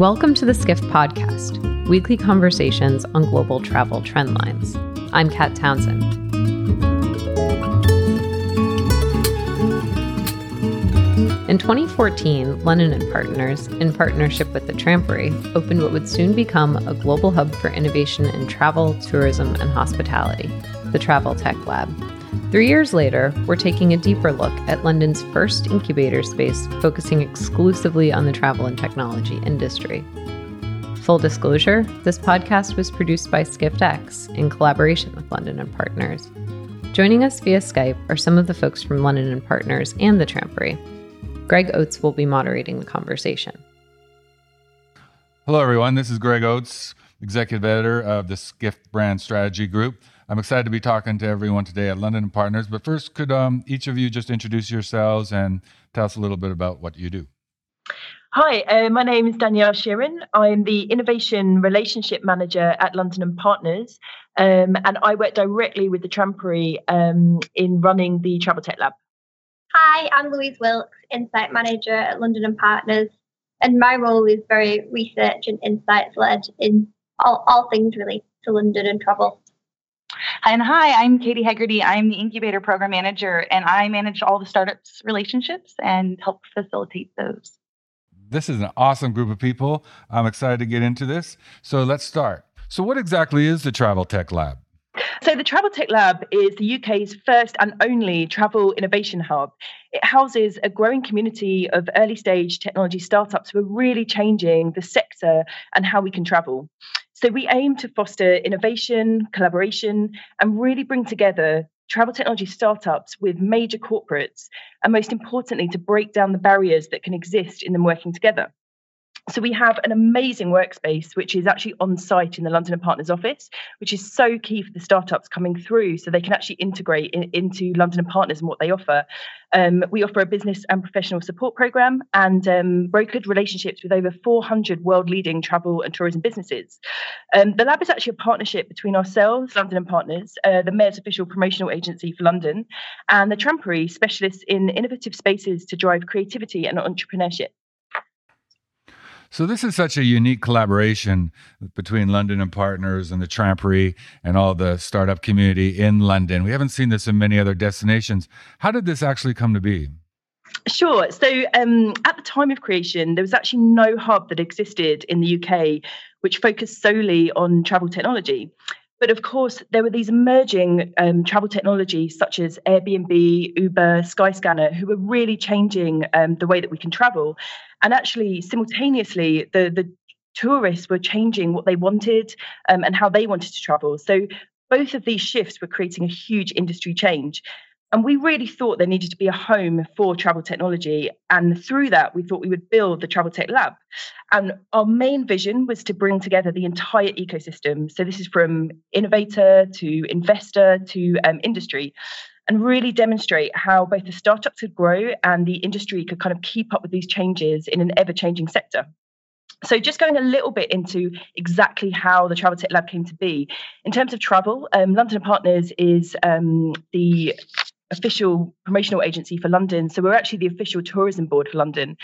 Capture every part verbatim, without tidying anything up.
Welcome to the Skift Podcast, weekly conversations on global travel trendlines. I'm Kat Townsend. In twenty fourteen, London and Partners, in partnership with The Trampery, opened what would soon become a global hub for innovation in travel, tourism, and hospitality, the Travel Tech Lab. Three years later, we're taking a deeper look at London's first incubator space, focusing exclusively on the travel and technology industry. Full disclosure, this podcast was produced by SkiftX in collaboration with London and Partners. Joining us via Skype are some of the folks from London and Partners and the Trampery. Greg Oates will be moderating the conversation. Hello, everyone. This is Greg Oates, executive editor of the Skift Brand Strategy Group. I'm excited to be talking to everyone today at London and Partners, but first, could um, each of you just introduce yourselves and tell us a little bit about what you do? Hi, uh, my name is Danielle Sheerin. I'm the Innovation Relationship Manager at London and Partners, um, and I work directly with the Trampery um, in running the Travel Tech Lab. Hi, I'm Louise Wilks, Insight Manager at London and Partners, and my role is very research and insights-led in all, all things related to London and travel. And hi, I'm Katie Hegarty. I'm the Incubator Program Manager, and I manage all the startups' relationships and help facilitate those. This is an awesome group of people. I'm excited to get into this. So let's start. So what exactly is the Travel Tech Lab? So the Travel Tech Lab is the U K's first and only travel innovation hub. It houses a growing community of early stage technology startups who are really changing the sector and how we can travel. So we aim to foster innovation, collaboration, and really bring together travel technology startups with major corporates, and most importantly, to break down the barriers that can exist in them working together. So we have an amazing workspace, which is actually on site in the London and Partners office, which is so key for the startups coming through so they can actually integrate in, into London and Partners and what they offer. Um, we offer a business and professional support program and um, brokered relationships with over four hundred world-leading travel and tourism businesses. Um, the lab is actually a partnership between ourselves, London and Partners, uh, the Mayor's Official Promotional Agency for London, and the Trampery, specialists in innovative spaces to drive creativity and entrepreneurship. So this is such a unique collaboration between London and Partners and the Trampery and all the startup community in London. We haven't seen this in many other destinations. How did this actually come to be? Sure. So um, at the time of creation, there was actually no hub that existed in the U K which focused solely on travel technology. But of course, there were these emerging um, travel technologies such as Airbnb, Uber, Skyscanner, who were really changing um, the way that we can travel. And actually, simultaneously, the, the tourists were changing what they wanted um, and how they wanted to travel. So both of these shifts were creating a huge industry change. And we really thought there needed to be a home for travel technology. And through that, we thought we would build the Travel Tech Lab. And our main vision was to bring together the entire ecosystem. So this is from innovator to investor to um, industry, and really demonstrate how both the startups could grow and the industry could kind of keep up with these changes in an ever-changing sector. So just going a little bit into exactly how the Travel Tech Lab came to be. In terms of travel, um, London and Partners is um, the official promotional agency for London. So we're actually the official tourism board for London.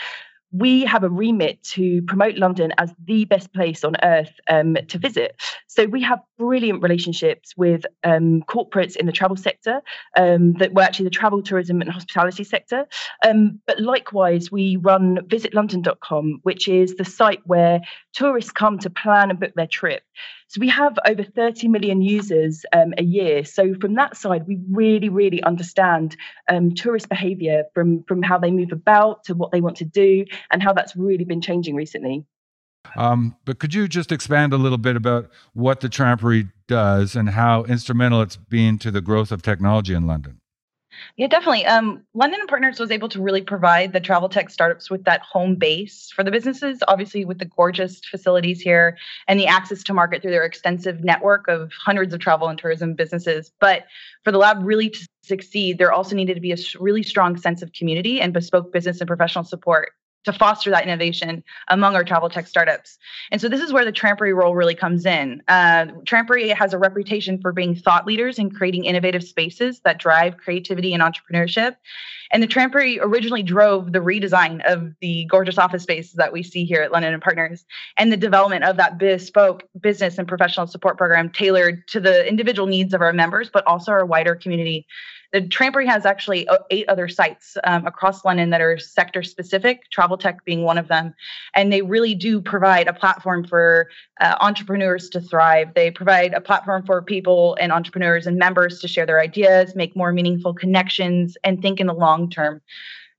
We have a remit to promote London as the best place on earth um, to visit. So we have brilliant relationships with um, corporates in the travel sector, um, that were actually the travel, tourism and hospitality sector. Um, but likewise, we run visit london dot com, which is the site where tourists come to plan and book their trip. So we have over thirty million users um, a year. So from that side, we really, really understand um, tourist behaviour from, from how they move about to what they want to do and how that's really been changing recently. Um, but could you just expand a little bit about what the Trampery does and how instrumental it's been to the growth of technology in London? Yeah, definitely. Um, London and Partners was able to really provide the travel tech startups with that home base for the businesses, obviously with the gorgeous facilities here and the access to market through their extensive network of hundreds of travel and tourism businesses. But for the lab really to succeed, there also needed to be a really strong sense of community and bespoke business and professional support to foster that innovation among our travel tech startups. And so this is where the Trampery role really comes in. Uh, Trampery has a reputation for being thought leaders in creating innovative spaces that drive creativity and entrepreneurship. And the Trampery originally drove the redesign of the gorgeous office space that we see here at London and Partners and the development of that bespoke business and professional support program tailored to the individual needs of our members, but also our wider community. The Trampery has actually eight other sites um, across London that are sector-specific, travel tech being one of them. And they really do provide a platform for uh, entrepreneurs to thrive. They provide a platform for people and entrepreneurs and members to share their ideas, make more meaningful connections, and think in the long term.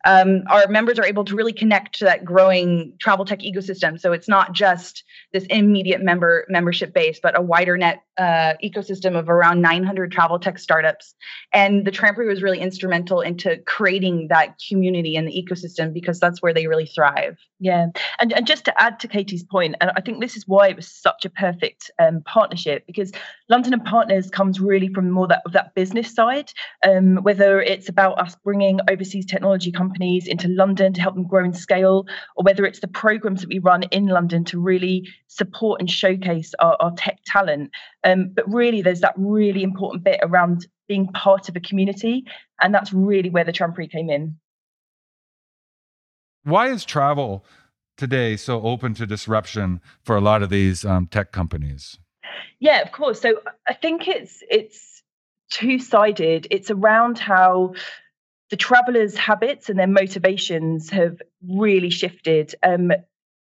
Um, our members are able to really connect to that growing travel tech ecosystem. So it's not just this immediate member membership base, but a wider net uh, ecosystem of around nine hundred travel tech startups. And the Trampery was really instrumental into creating that community and the ecosystem because that's where they really thrive. Yeah. And, and just to add to Katie's point, and I think this is why it was such a perfect um, partnership, because London and Partners comes really from more that, of that business side, um, whether it's about us bringing overseas technology companies companies into London to help them grow and scale, or whether it's the programs that we run in London to really support and showcase our, our tech talent. Um, but really, there's that really important bit around being part of a community, and that's really where the Trampery came in. Why is travel today so open to disruption for a lot of these um, tech companies? Yeah, of course. So I think it's it's two-sided. It's around how the travelers' habits and their motivations have really shifted. Um,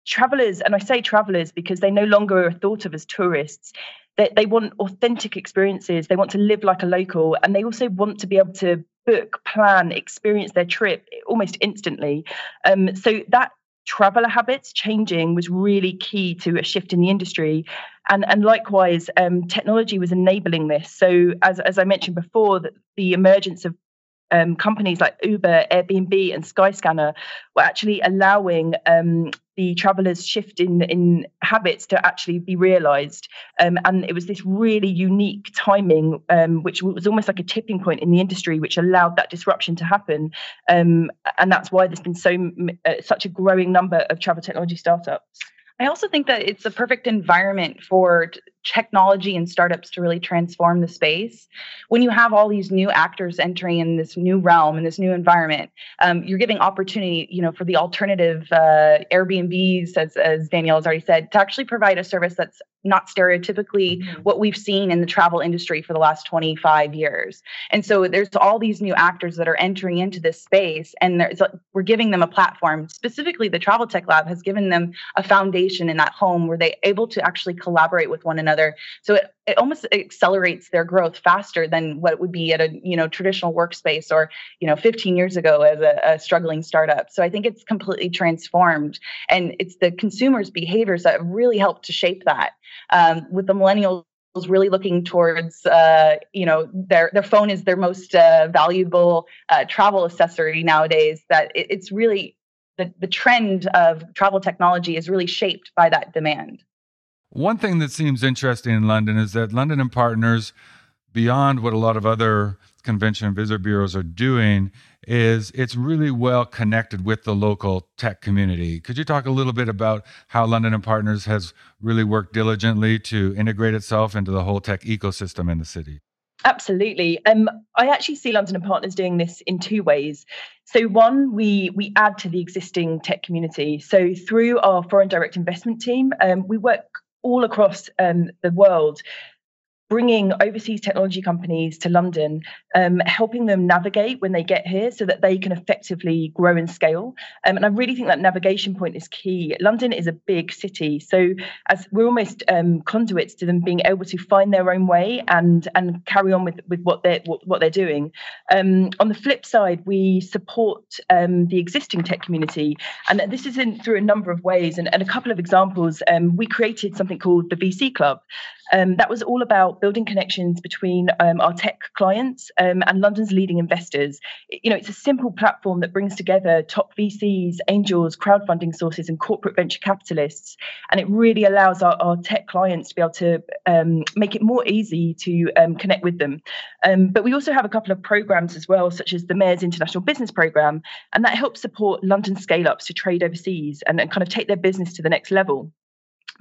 travelers, and I say travelers because they no longer are thought of as tourists. They, they want authentic experiences. They want to live like a local, and they also want to be able to book, plan, experience their trip almost instantly. Um, so that traveler habits changing was really key to a shift in the industry. And, and likewise, um, technology was enabling this. So as, as I mentioned before, that the emergence of Um, companies like Uber, Airbnb, and Skyscanner were actually allowing um, the travelers' shift in, in habits to actually be realised. Um, and it was this really unique timing, um, which was almost like a tipping point in the industry, which allowed that disruption to happen. Um, and that's why there's been so uh, such a growing number of travel technology startups. I also think that it's a perfect environment for t- technology and startups to really transform the space. When you have all these new actors entering in this new realm, in this new environment, um, you're giving opportunity, you know, for the alternative uh, Airbnbs, as, as Danielle has already said, to actually provide a service that's not stereotypically mm-hmm. what we've seen in the travel industry for the last twenty-five years. And so there's all these new actors that are entering into this space, and there's, we're giving them a platform. Specifically, the Travel Tech Lab has given them a foundation in that home where they're able to actually collaborate with one another. So it, it almost accelerates their growth faster than what it would be at a you know traditional workspace or you know fifteen years ago as a, a struggling startup. So I think it's completely transformed, and it's the consumers' behaviors that have really helped to shape that. Um, with the millennials really looking towards, uh, you know, their their phone is their most uh, valuable uh, travel accessory nowadays. That it, it's really the the trend of travel technology is really shaped by that demand. One thing that seems interesting in London is that London and Partners, beyond what a lot of other convention and visitor bureaus are doing, is it's really well connected with the local tech community. Could you talk a little bit about how London and Partners has really worked diligently to integrate itself into the whole tech ecosystem in the city? Absolutely. Um, I actually see London and Partners doing this in two ways. So one, we we add to the existing tech community. So through our foreign direct investment team, um, we work all across um, the world, bringing overseas technology companies to London, um, helping them navigate when they get here so that they can effectively grow and scale. Um, and I really think that navigation point is key. London is a big city, so as we're almost um, conduits to them being able to find their own way and and carry on with, with what they're, what, what they're doing. Um, on the flip side, we support um, the existing tech community. And this is in, through a number of ways. And, and a couple of examples, um, we created something called the V C Club, Um, that was all about building connections between um, our tech clients um, and London's leading investors. You know, it's a simple platform that brings together top V Cs, angels, crowdfunding sources, and corporate venture capitalists. And it really allows our, our tech clients to be able to um, make it more easy to um, connect with them. Um, but we also have a couple of programs as well, such as the Mayor's International Business Programme, and that helps support London scale-ups to trade overseas and, and kind of take their business to the next level.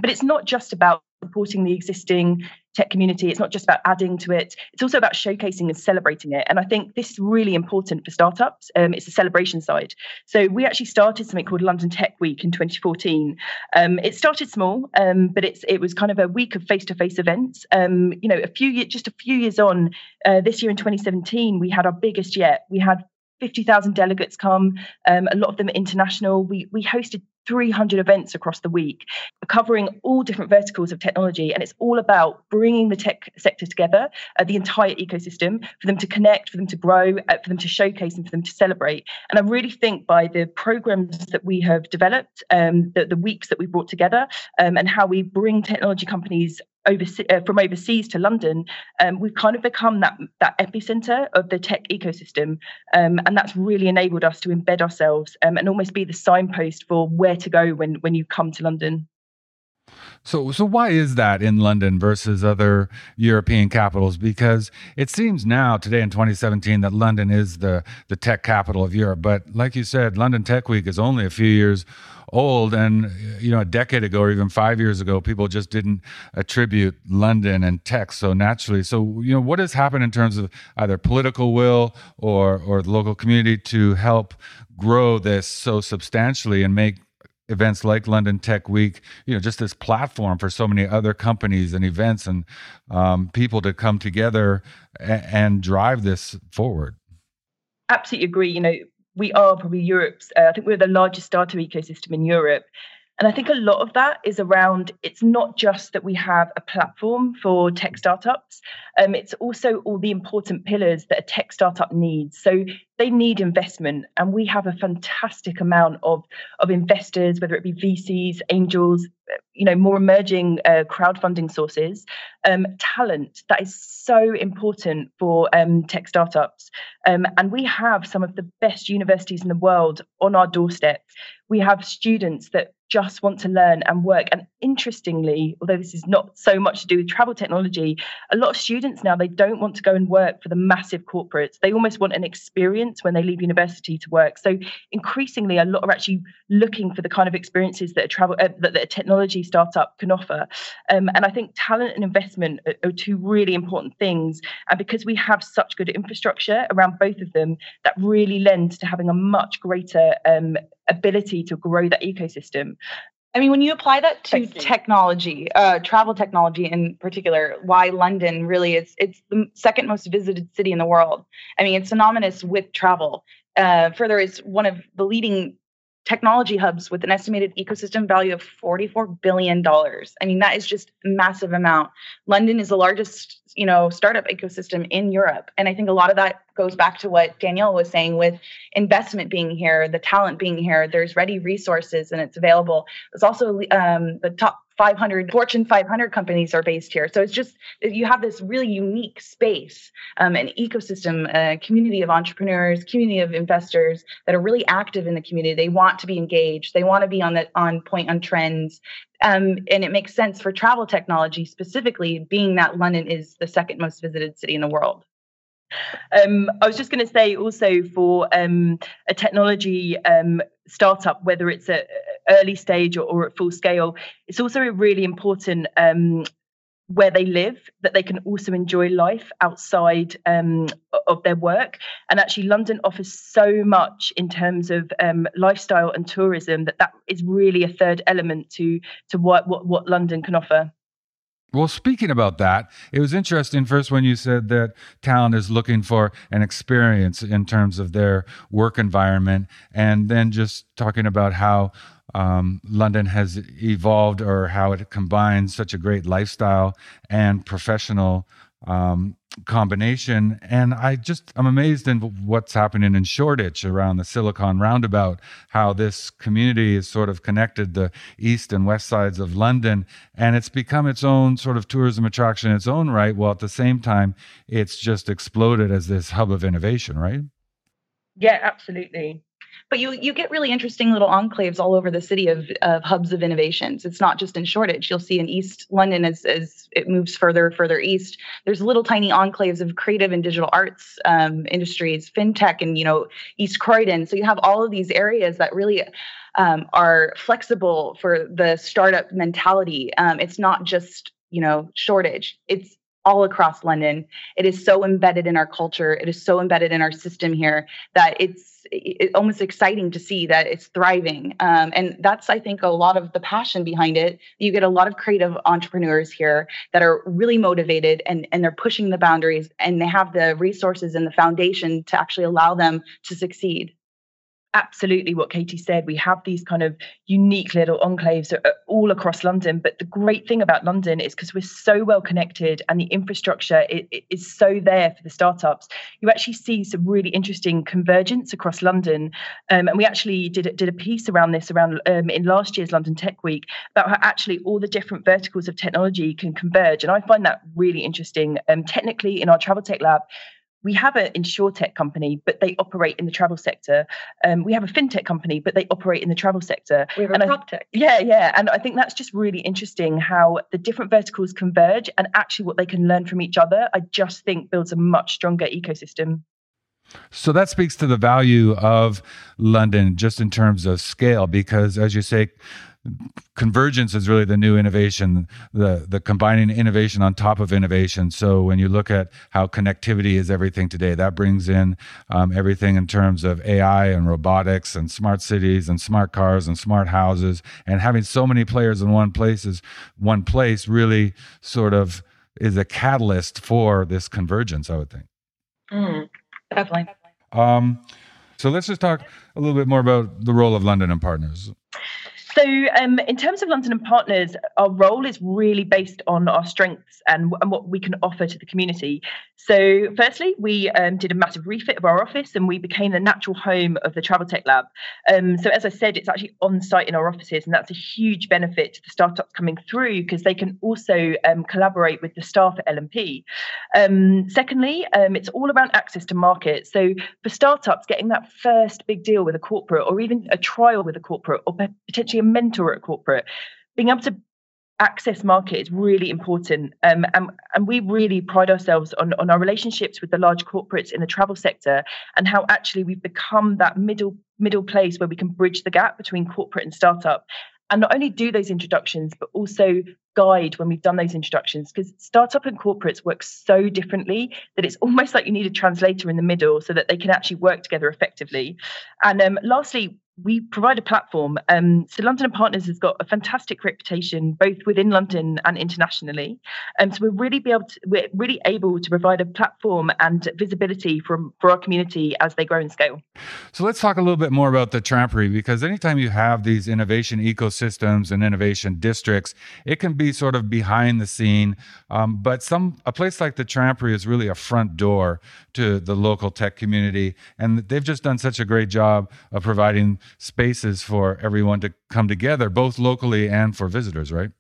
But it's not just about supporting the existing tech community. It's not just about adding to it. It's also about showcasing and celebrating it. And I think this is really important for startups. Um, it's the celebration side. So we actually started something called London Tech Week in twenty fourteen. Um, it started small, um, but it's it was kind of a week of face-to-face events. Um, you know, a few just a few years on, uh, this year in twenty seventeen, we had our biggest yet. We had fifty thousand delegates come. Um, a lot of them are international. We we hosted three hundred events across the week, covering all different verticals of technology. And it's all about bringing the tech sector together, uh, the entire ecosystem, for them to connect, for them to grow, uh, for them to showcase, and for them to celebrate. And I really think by the programs that we have developed, um, the, the weeks that we brought together, um, and how we bring technology companies Over, uh, from overseas to London, um, we've kind of become that that epicenter of the tech ecosystem, um, and that's really enabled us to embed ourselves um, and almost be the signpost for where to go when when you come to London. So, so why is that in London versus other European capitals? Because it seems now, today in twenty seventeen, that London is the, the tech capital of Europe. But like you said, London Tech Week is only a few years old. And, you know, a decade ago or even five years ago, people just didn't attribute London and tech so naturally. So, you know, what has happened in terms of either political will or, or the local community to help grow this so substantially and make events like London Tech Week, you know, just this platform for so many other companies and events and um, people to come together and, and drive this forward? Absolutely agree. You know, we are probably Europe's, uh, I think we're the largest startup ecosystem in Europe. And I think a lot of that is around, it's not just that we have a platform for tech startups, um, it's also all the important pillars that a tech startup needs. So they need investment, and we have a fantastic amount of, of investors, whether it be V Cs, angels, you know, more emerging uh, crowdfunding sources, um, talent. That is so important for um, tech startups. Um, and we have some of the best universities in the world on our doorstep. We have students that just want to learn and work. And interestingly, although this is not so much to do with travel technology, a lot of students now, they don't want to go and work for the massive corporates. They almost want an experience when they leave university to work. So increasingly, a lot are actually looking for the kind of experiences that a travel uh, that, that a technology startup can offer. Um, and I think talent and investment are, are two really important things. And because we have such good infrastructure around both of them, that really lends to having a much greater um, ability to grow that ecosystem. I mean, when you apply that to technology, uh, travel technology in particular, why London really is, it's the second most visited city in the world. I mean, it's synonymous with travel. Uh, further, it's one of the leading technology hubs with an estimated ecosystem value of forty-four billion dollars. I mean, that is just a massive amount. London is the largest, you know, startup ecosystem in Europe. And I think a lot of that goes back to what Danielle was saying with investment being here, the talent being here, there's ready resources and it's available. It's also um, the top five hundred, Fortune five hundred companies are based here. So it's just, you have this really unique space, um, an ecosystem, a community of entrepreneurs, community of investors that are really active in the community. They want to be engaged. They want to be on the on point on trends. Um, and it makes sense for travel technology specifically, being that London is the second most visited city in the world. Um, I was just going to say also for um, a technology um, startup, whether it's at early stage or, or at full scale, it's also a really important um, where they live, that they can also enjoy life outside um, of their work. And actually, London offers so much in terms of um, lifestyle and tourism that that is really a third element to to what what, what London can offer. Well, speaking about that, it was interesting first when you said that talent is looking for an experience in terms of their work environment, and then just talking about how um, London has evolved or how it combines such a great lifestyle and professional um, combination. And I just, I'm amazed in what's happening in Shoreditch around the Silicon Roundabout, how this community is sort of connected the east and west sides of London. And it's become its own sort of tourism attraction in its own right. While at the same time, it's just exploded as this hub of innovation, right? Yeah, absolutely. But you you get really interesting little enclaves all over the city of, of hubs of innovations. It's not just in Shoreditch. You'll see in East London as, as it moves further, further east, there's little tiny enclaves of creative and digital arts um, industries, fintech and, you know, East Croydon. So you have all of these areas that really um, are flexible for the startup mentality. Um, it's not just, you know, Shoreditch. It's all across London. It is so embedded in our culture. It is so embedded in our system here that it's it, almost exciting to see that it's thriving. Um, and that's, I think, a lot of the passion behind it. You get a lot of creative entrepreneurs here that are really motivated and, and they're pushing the boundaries and they have the resources and the foundation to actually allow them to succeed. Absolutely what Katie said. We have these kind of unique little enclaves all across London. But the great thing about London is because we're so well connected and the infrastructure is, is so there for the startups, you actually see some really interesting convergence across London. Um, and we actually did, did a piece around this around um, in last year's London Tech Week about how actually all the different verticals of technology can converge. And I find that really interesting. Um, technically, in our Travel Tech Lab, we have an insurtech company, but they operate in the travel sector. Um, we have a fintech company, but they operate in the travel sector. We have and a prop tech. Yeah, yeah. And I think that's just really interesting how the different verticals converge and actually what they can learn from each other, I just think builds a much stronger ecosystem. So that speaks to the value of London just in terms of scale, because as you say, convergence is really the new innovation, the the combining innovation on top of innovation. So when you look at how connectivity is everything today, that brings in um, everything in terms of A I and robotics and smart cities and smart cars and smart houses, and having so many players in one place is one place really sort of is a catalyst for this convergence, I would think. Mm, definitely. Um, so let's just talk a little bit more about the role of London and Partners. So um, in terms of London and Partners, our role is really based on our strengths and, and what we can offer to the community. So firstly, we um, did a massive refit of our office and we became the natural home of the Travel Tech Lab. Um, so as I said, it's actually on site in our offices, and that's a huge benefit to the startups coming through because they can also um, collaborate with the staff at L and P. Um, secondly, um, it's all around access to market. So for startups, getting that first big deal with a corporate or even a trial with a corporate or potentially a mentor at corporate, being able to access market is really important. Um, and, and we really pride ourselves on, on our relationships with the large corporates in the travel sector and how actually we've become that middle middle place where we can bridge the gap between corporate and startup. And not only do those introductions, but also guide when we've done those introductions, because startup and corporates work so differently that it's almost like you need a translator in the middle so that they can actually work together effectively. And um, lastly, we provide a platform. Um, so London and Partners has got a fantastic reputation, both within London and internationally. Um, so we're really be able to, we're really able to provide a platform and visibility from for our community as they grow and scale. So let's talk a little bit more about the Trampery, because anytime you have these innovation ecosystems and innovation districts, it can be sort of behind the scene. Um, but some a place like the Trampery is really a front door to the local tech community, and they've just done such a great job of providing spaces for everyone to come together, both locally and for visitors, right?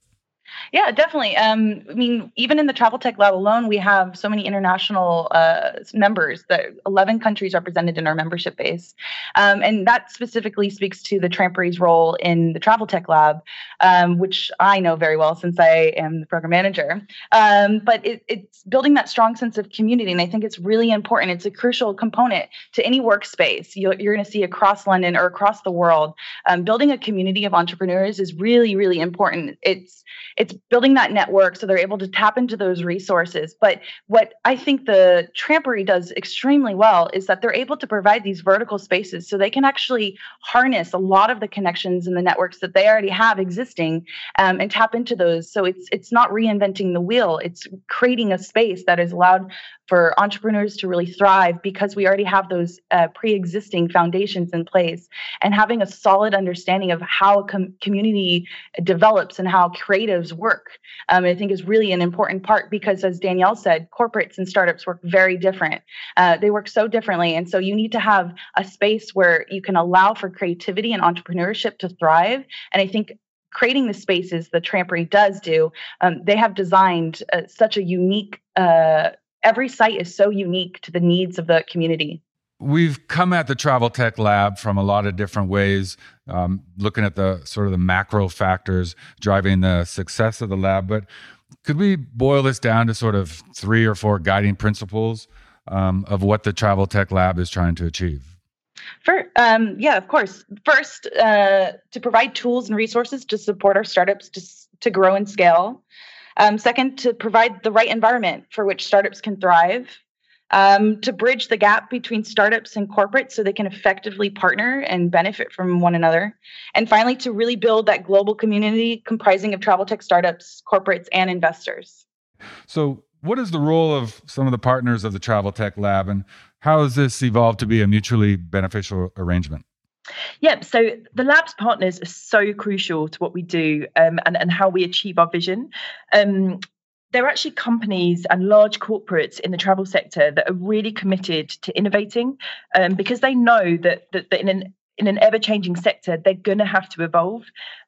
Yeah, definitely. Um, I mean, even in the Travel Tech Lab alone, we have so many international uh, members. That eleven countries are represented in our membership base. Um, and that specifically speaks to the Trampery's role in the Travel Tech Lab, um, which I know very well since I am the program manager. Um, but it, it's building that strong sense of community. And I think it's really important. It's a crucial component to any workspace you're, you're going to see across London or across the world. Um, building a community of entrepreneurs is really, really important. It's It's building that network so they're able to tap into those resources. But what I think the Trampery does extremely well is that they're able to provide these vertical spaces so they can actually harness a lot of the connections and the networks that they already have existing um, and tap into those. So it's it's not reinventing the wheel. It's creating a space that is allowed for entrepreneurs to really thrive because we already have those uh, pre-existing foundations in place, and having a solid understanding of how a com- community develops and how creative incentives work. Um, I think is really an important part because, as Danielle said, corporates and startups work very different. Uh, they work so differently. And so you need to have a space where you can allow for creativity and entrepreneurship to thrive. And I think creating the spaces the Trampery does do, um, they have designed uh, such a unique, uh, every site is so unique to the needs of the community. We've come at the Travel Tech Lab from a lot of different ways, um, looking at the sort of the macro factors driving the success of the lab. But could we boil this down to sort of three or four guiding principles um, of what the Travel Tech Lab is trying to achieve? For, um, yeah, of course. First, uh, to provide tools and resources to support our startups to, to grow and scale. Um, second, to provide the right environment for which startups can thrive. Um, to bridge the gap between startups and corporates so they can effectively partner and benefit from one another. And finally, to really build that global community comprising of travel tech startups, corporates, and investors. So what is the role of some of the partners of the Travel Tech Lab, and how has this evolved to be a mutually beneficial arrangement? Yep. Yeah, so the lab's partners are so crucial to what we do um, and, and how we achieve our vision. Um, There are actually companies and large corporates in the travel sector that are really committed to innovating um, because they know that, that, that in an in an ever-changing sector, they're going to have to evolve.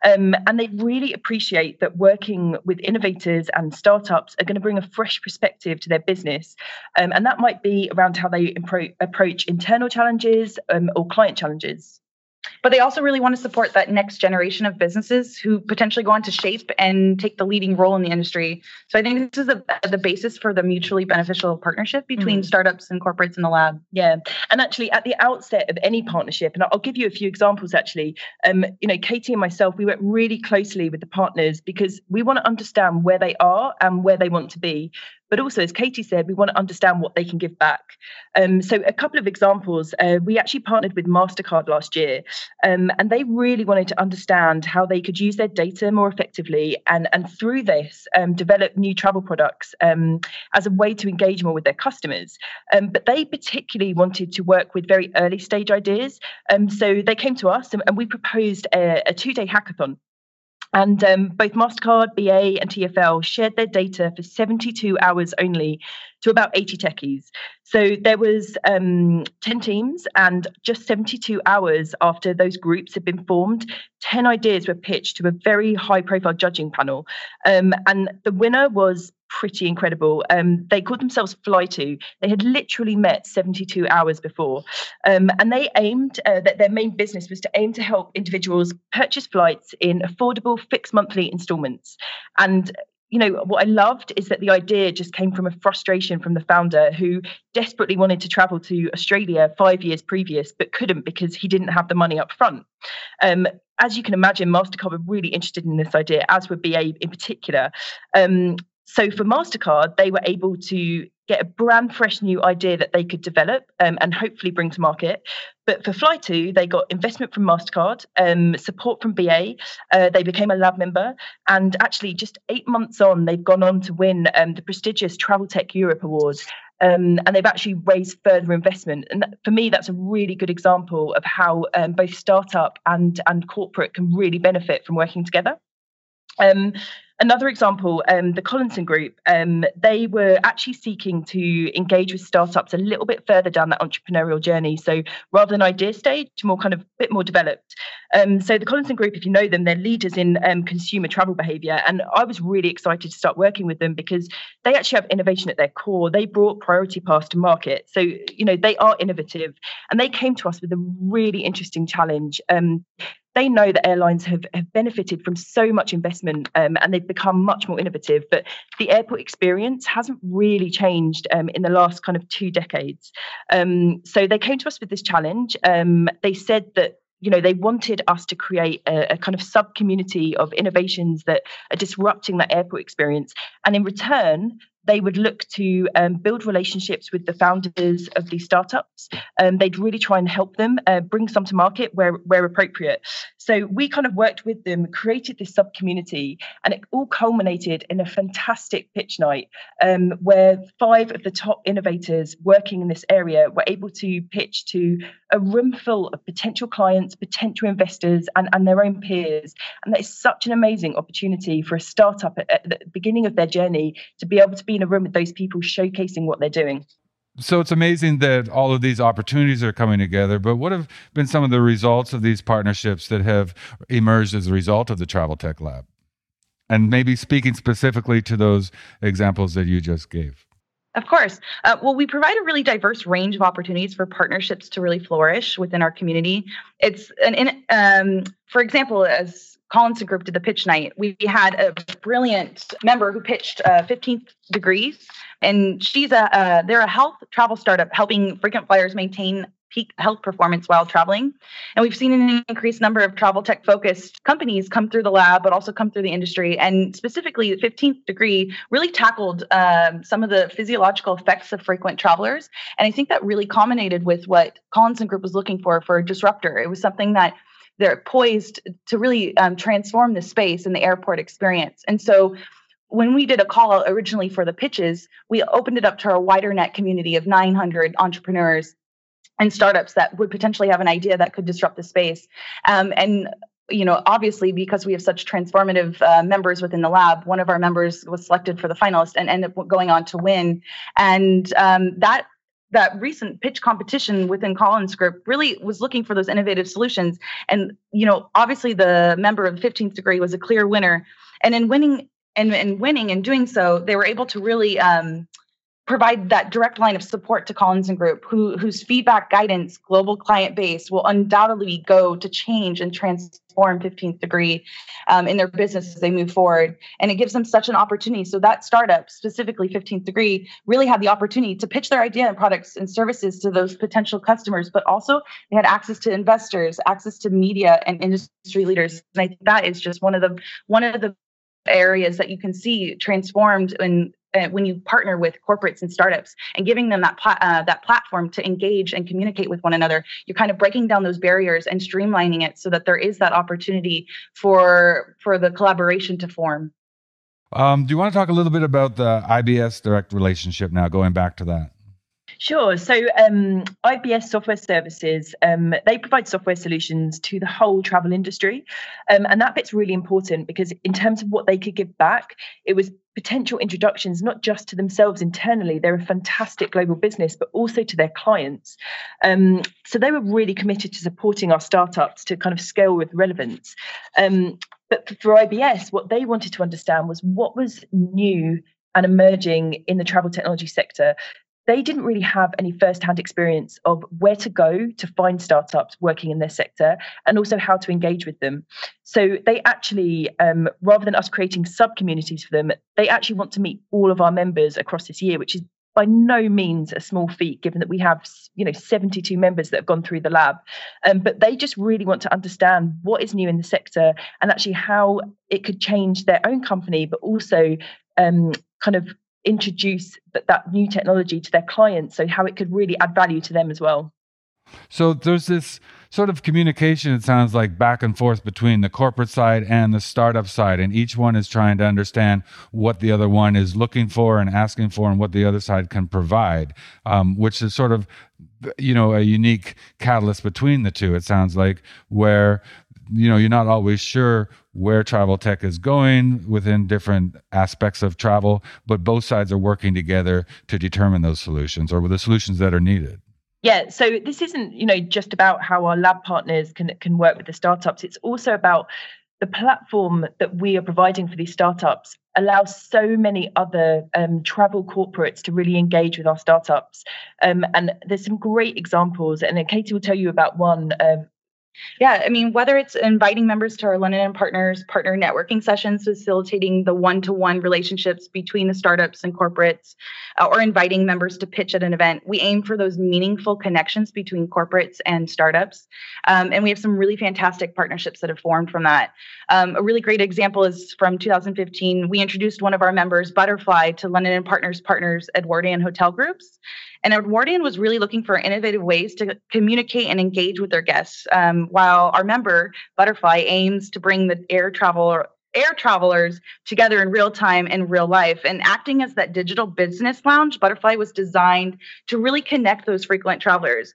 Um, and they really appreciate that working with innovators and startups are going to bring a fresh perspective to their business. Um, and that might be around how they impro- approach internal challenges um, or client challenges. But they also really want to support that next generation of businesses who potentially go on to shape and take the leading role in the industry. So I think this is the, the basis for the mutually beneficial partnership between mm. startups and corporates in the lab. Yeah. And actually, at the outset of any partnership, and I'll give you a few examples, actually, um, you know, Katie and myself, we work really closely with the partners because we want to understand where they are and where they want to be. But also, as Katie said, we want to understand what they can give back. Um, so a couple of examples, uh, we actually partnered with MasterCard last year, um, and they really wanted to understand how they could use their data more effectively and, and through this, um, develop new travel products um, as a way to engage more with their customers. Um, but they particularly wanted to work with very early stage ideas. Um, so they came to us and, and we proposed a, a two-day hackathon. And um, both MasterCard, B A and T F L shared their data for seventy-two hours only to about eighty techies. So there was um, ten teams, and just seventy-two hours after those groups had been formed, ten ideas were pitched to a very high-profile judging panel. Um, and the winner was pretty incredible. Um, they called themselves Fly two. They had literally met seventy-two hours before. Um, and they aimed, uh, that their main business was to aim to help individuals purchase flights in affordable fixed monthly installments. And you know, what I loved is that the idea just came from a frustration from the founder who desperately wanted to travel to Australia five years previous, but couldn't because he didn't have the money up front. Um, as you can imagine, MasterCard were really interested in this idea, as were B A in particular. Um, so for MasterCard, they were able to get a brand fresh new idea that they could develop um, and hopefully bring to market. But for Fly two, they got investment from MasterCard, um, support from B A. Uh, they became a lab member. And actually, just eight months on, they've gone on to win um, the prestigious Travel Tech Europe Award. Um, and they've actually raised further investment. And that, for me, that's a really good example of how um, both startup and, and corporate can really benefit from working together. Um, Another example, um, the Collinson Group, um, they were actually seeking to engage with startups a little bit further down that entrepreneurial journey. So rather than idea stage, more kind of bit more developed. Um, so the Collinson Group, if you know them, they're leaders in um, consumer travel behaviour. And I was really excited to start working with them because they actually have innovation at their core. They brought Priority Pass to market. So, you know, they are innovative. And they came to us with a really interesting challenge. Um, They know that airlines have, have benefited from so much investment um, and they've become much more innovative, but the airport experience hasn't really changed um, in the last kind of two decades. Um, so they came to us with this challenge. Um, they said that, you know, they wanted us to create a, a kind of sub-community of innovations that are disrupting that airport experience. And in return, They would look to um, build relationships with the founders of these startups. Um, they'd really try and help them, uh, bring some to market where, where appropriate. So we kind of worked with them, created this sub-community, and it all culminated in a fantastic pitch night um, where five of the top innovators working in this area were able to pitch to a room full of potential clients, potential investors, and, and their own peers. And that is such an amazing opportunity for a startup at, at the beginning of their journey to be able to be in a room with those people showcasing what they're doing. So it's amazing that all of these opportunities are coming together, but what have been some of the results of these partnerships that have emerged as a result of the Travel Tech Lab? And maybe speaking specifically to those examples that you just gave. Of course. Uh, well, we provide a really diverse range of opportunities for partnerships to really flourish within our community. It's an, in, um, for example, as Collinson Group did the pitch night. We had a brilliant member who pitched uh, fifteenth Degrees, and she's a uh, they're a health travel startup helping frequent flyers maintain peak health performance while traveling. And we've seen an increased number of travel tech focused companies come through the lab, but also come through the industry. And specifically, the fifteenth Degree really tackled um, some of the physiological effects of frequent travelers. And I think that really culminated with what Collinson Group was looking for for a disruptor. It was something that they're poised to really um, transform the space and the airport experience. And so when we did a call originally for the pitches, we opened it up to our wider net community of nine hundred entrepreneurs and startups that would potentially have an idea that could disrupt the space. Um, and, you know, obviously, because we have such transformative uh, members within the lab, one of our members was selected for the finalist and ended up going on to win. And um, that That recent pitch competition within Collinson Group really was looking for those innovative solutions. And, you know, obviously the member of the fifteenth Degree was a clear winner. And in winning and, and winning and doing so, they were able to really um, provide that direct line of support to Collinson Group, who, whose feedback, guidance, global client base will undoubtedly go to change and transform fifteenth Degree um, in their business as they move forward. And it gives them such an opportunity. So that startup, specifically fifteenth Degree, really had the opportunity to pitch their idea and products and services to those potential customers, but also they had access to investors, access to media and industry leaders. And I think that is just one of the one of the areas that you can see transformed in when you partner with corporates and startups and giving them that pl- uh, that platform to engage and communicate with one another. You're kind of breaking down those barriers and streamlining it so that there is that opportunity for for the collaboration to form. Um, do you want to talk a little bit about the I B S direct relationship now, going back to that? Sure. So um, I B S Software Services, um, they provide software solutions to the whole travel industry. Um, and that bit's really important because in terms of what they could give back, it was potential introductions, not just to themselves internally. They're a fantastic global business, but also to their clients. Um, so they were really committed to supporting our startups to kind of scale with relevance. Um, but for I B S, what they wanted to understand was what was new and emerging in the travel technology sector. They didn't really have any first-hand experience of where to go to find startups working in their sector and also how to engage with them. So they actually, um, rather than us creating sub-communities for them, they actually want to meet all of our members across this year, which is by no means a small feat, given that we have, you know, seventy-two members that have gone through the lab. Um, but they just really want to understand what is new in the sector and actually how it could change their own company, but also um, kind of introduce that, that new technology to their clients, so how it could really add value to them as well. So there's this sort of communication, it sounds like, back and forth between the corporate side and the startup side, and each one is trying to understand what the other one is looking for and asking for and what the other side can provide, um, which is sort of, you know, a unique catalyst between the two, it sounds like, where, you know, you're not always sure where travel tech is going within different aspects of travel, but both sides are working together to determine those solutions or the solutions that are needed. Yeah, so this isn't, you know, just about how our lab partners can can work with the startups. It's also about the platform that we are providing for these startups allows so many other um, travel corporates to really engage with our startups. Um, and there's some great examples, and Katie will tell you about one, um, Yeah, I mean, whether it's inviting members to our London and Partners partner networking sessions, facilitating the one-to-one relationships between the startups and corporates, uh, or inviting members to pitch at an event, we aim for those meaningful connections between corporates and startups. Um, and we have some really fantastic partnerships that have formed from that. Um, a really great example is from two thousand fifteen. We introduced one of our members, Butterfly, to London and Partners Partners Edwardian Hotel Groups. And Edwardian was really looking for innovative ways to communicate and engage with their guests, um, while our member, Butterfly, aims to bring the air travel air travelers together in real time and real life. And acting as that digital business lounge, Butterfly was designed to really connect those frequent travelers.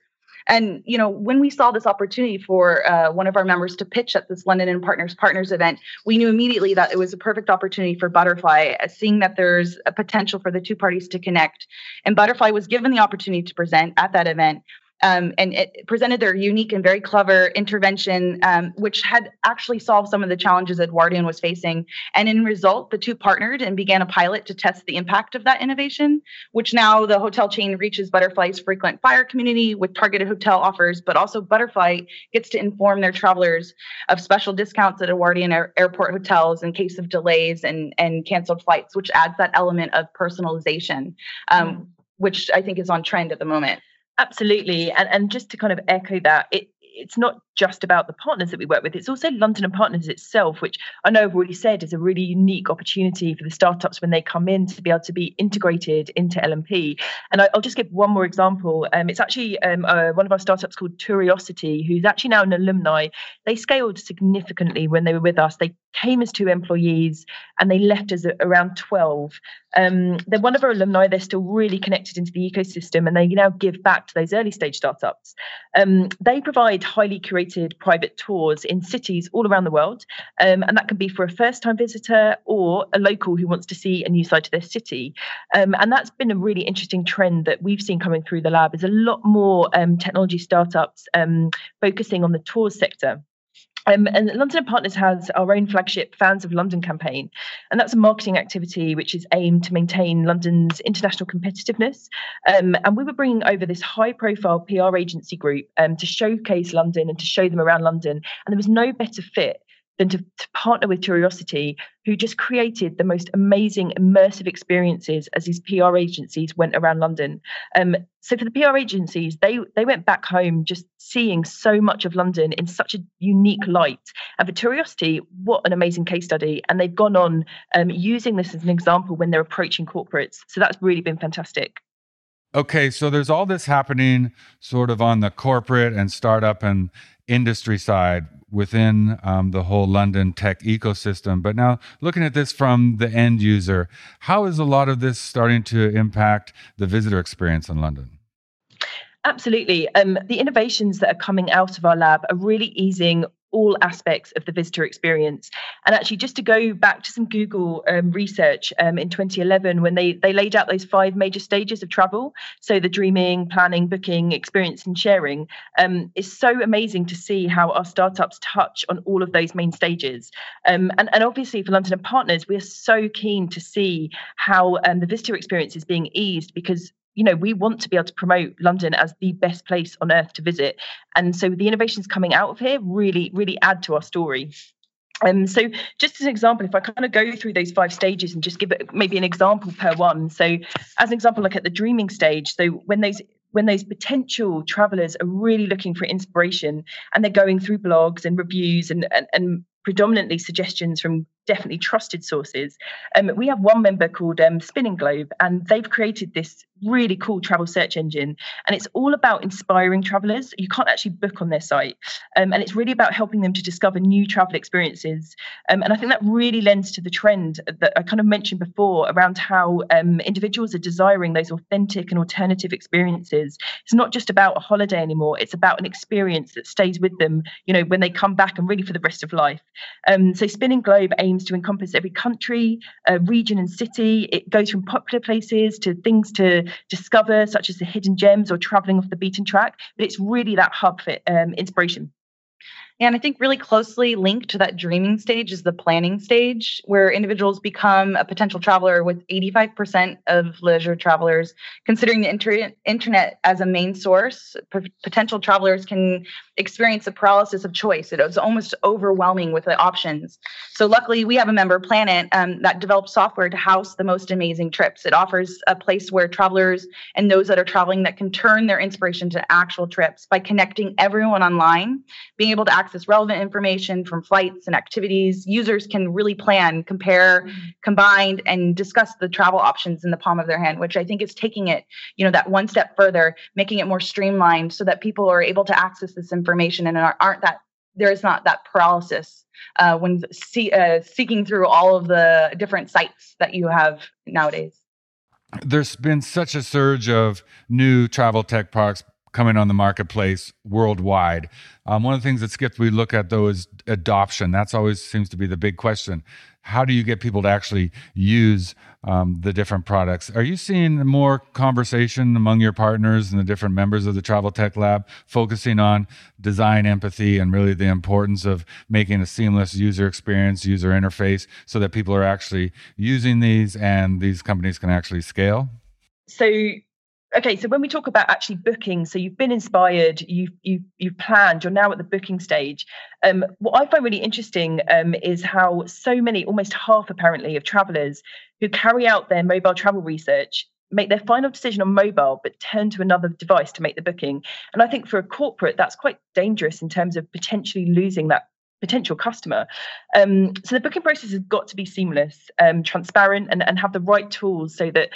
And, you know, when we saw this opportunity for uh, one of our members to pitch at this London and Partners Partners event, we knew immediately that it was a perfect opportunity for Butterfly, uh, seeing that there's a potential for the two parties to connect. And Butterfly was given the opportunity to present at that event. Um, and it presented their unique and very clever intervention, um, which had actually solved some of the challenges Edwardian was facing. And in result, the two partnered and began a pilot to test the impact of that innovation, which now the hotel chain reaches Butterfly's frequent flyer community with targeted hotel offers, but also Butterfly gets to inform their travelers of special discounts at Edwardian air- airport hotels in case of delays and, and canceled flights, which adds that element of personalization, um, mm. which I think is on trend at the moment. Absolutely. And and just to kind of echo that, it, it's not just about the partners that we work with. It's also London and Partners itself, which I know I've already said is a really unique opportunity for the startups when they come in to be able to be integrated into L and P. And I, I'll just give one more example. Um, it's actually um, uh, one of our startups called Curiosity, who's actually now an alumni. They scaled significantly when they were with us. They came as two employees and they left as a, around twelve. Um, they're one of our alumni. They're still really connected into the ecosystem, and they now give back to those early stage startups. Um, they provide highly curated private tours in cities all around the world, um, and that can be for a first-time visitor or a local who wants to see a new side to their city. Um, and that's been a really interesting trend that we've seen coming through the lab, is a lot more um, technology startups um, focusing on the tours sector. Um, and London and Partners has our own flagship Fans of London campaign, and that's a marketing activity which is aimed to maintain London's international competitiveness. Um, and we were bringing over this high-profile P R agency group um, to showcase London and to show them around London. And there was no better fit than to, to partner with Curiosity, who just created the most amazing immersive experiences as these P R agencies went around London. Um, so for the P R agencies, they they went back home just seeing so much of London in such a unique light. And for Curiosity, what an amazing case study. And they've gone on um, using this as an example when they're approaching corporates. So that's really been fantastic. Okay, so there's all this happening sort of on the corporate and startup and industry side within um, the whole London tech ecosystem. But now looking at this from the end user, how is a lot of this starting to impact the visitor experience in London? Absolutely. Um, the innovations that are coming out of our lab are really easing all aspects of the visitor experience. And actually, just to go back to some Google um, research um, in twenty eleven, when they, they laid out those five major stages of travel, so the dreaming, planning, booking, experience, and sharing, um, it's so amazing to see how our startups touch on all of those main stages. Um, and, and obviously, for London and Partners, we're so keen to see how um, the visitor experience is being eased, because you know, we want to be able to promote London as the best place on earth to visit. And so the innovations coming out of here really, really add to our story. Um, so just as an example, if I kind of go through those five stages and just give it maybe an example per one. So as an example, like at the dreaming stage, so when those when those potential travelers are really looking for inspiration and they're going through blogs and reviews and and, and predominantly suggestions from definitely trusted sources. Um, we have one member called um, Spinning Globe, and they've created this really cool travel search engine. And it's all about inspiring travelers. You can't actually book on their site. Um, and it's really about helping them to discover new travel experiences. Um, and I think that really lends to the trend that I kind of mentioned before around how um, individuals are desiring those authentic and alternative experiences. It's not just about a holiday anymore. It's about an experience that stays with them, you know, when they come back and really for the rest of life. Um, so Spinning Globe aims to encompass every country, uh, region and city. It goes from popular places to things to discover, such as the hidden gems or traveling off the beaten track. But it's really that hub for um, inspiration. And I think really closely linked to that dreaming stage is the planning stage, where individuals become a potential traveler, with eighty-five percent of leisure travelers considering the inter- internet as a main source. P- potential travelers can experience a paralysis of choice. It is almost overwhelming with the options. So luckily, we have a member, Planet, um, that develops software to house the most amazing trips. It offers a place where travelers and those that are traveling that can turn their inspiration to actual trips by connecting everyone online, being able to access relevant information from flights and activities. Users can really plan, compare, combine, and discuss the travel options in the palm of their hand, which I think is taking it, you know, that one step further, making it more streamlined so that people are able to access this information and aren't that there is not that paralysis uh, when see, uh, seeking through all of the different sites that you have nowadays. There's been such a surge of new travel tech products coming on the marketplace worldwide. Um, one of the things at Skift we look at, though, is adoption. That's always seems to be the big question. How do you get people to actually use um, the different products? Are you seeing more conversation among your partners and the different members of the Travel Tech Lab focusing on design empathy and really the importance of making a seamless user experience, user interface, so that people are actually using these and these companies can actually scale? So... Okay, so when we talk about actually booking, so you've been inspired, you've, you've, you've planned, you're now at the booking stage. Um, what I find really interesting um, is how so many, almost half apparently, of travellers who carry out their mobile travel research make their final decision on mobile, but turn to another device to make the booking. And I think for a corporate, that's quite dangerous in terms of potentially losing that potential customer. Um, so the booking process has got to be seamless, um, transparent, and, and have the right tools so that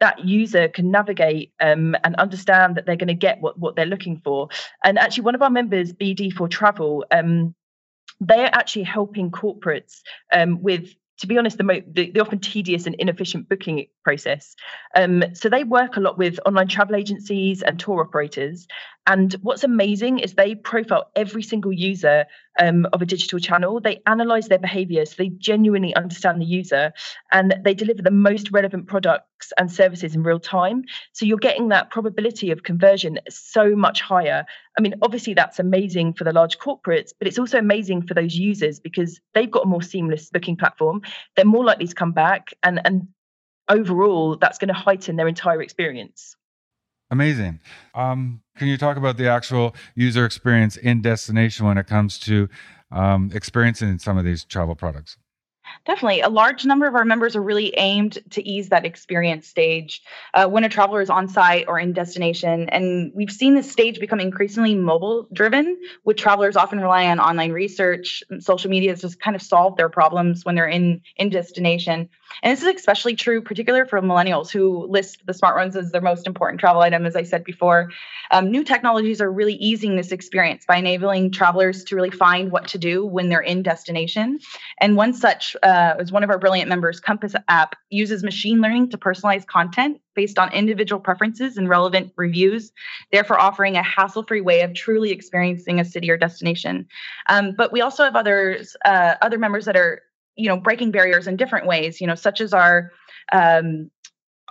that user can navigate um, and understand that they're going to get what, what they're looking for. And actually, one of our members, B D for Travel, um, they're actually helping corporates um, with, to be honest, the, mo- the, the often tedious and inefficient booking process. Um, so they work a lot with online travel agencies and tour operators. And what's amazing is they profile every single user um, of a digital channel. They analyze their behavior so they genuinely understand the user, and they deliver the most relevant products and services in real time. So you're getting that probability of conversion so much higher. I mean, obviously, that's amazing for the large corporates, but it's also amazing for those users because they've got a more seamless booking platform. They're more likely to come back. And, and overall, that's going to heighten their entire experience. Amazing. Um, can you talk about the actual user experience in destination when it comes to um, experiencing some of these travel products? Definitely. A large number of our members are really aimed to ease that experience stage uh, when a traveler is on site or in destination. And we've seen this stage become increasingly mobile driven, with travelers often relying on online research, social media to kind of solve their problems when they're in, in destination. And this is especially true, particularly for millennials who list the smartphones as their most important travel item, as I said before. Um, new technologies are really easing this experience by enabling travelers to really find what to do when they're in destination. And one such Uh, as one of our brilliant members, Compass app uses machine learning to personalize content based on individual preferences and relevant reviews, therefore offering a hassle-free way of truly experiencing a city or destination. Um, but we also have others, uh, other members that are, you know, breaking barriers in different ways, you know, such as our um,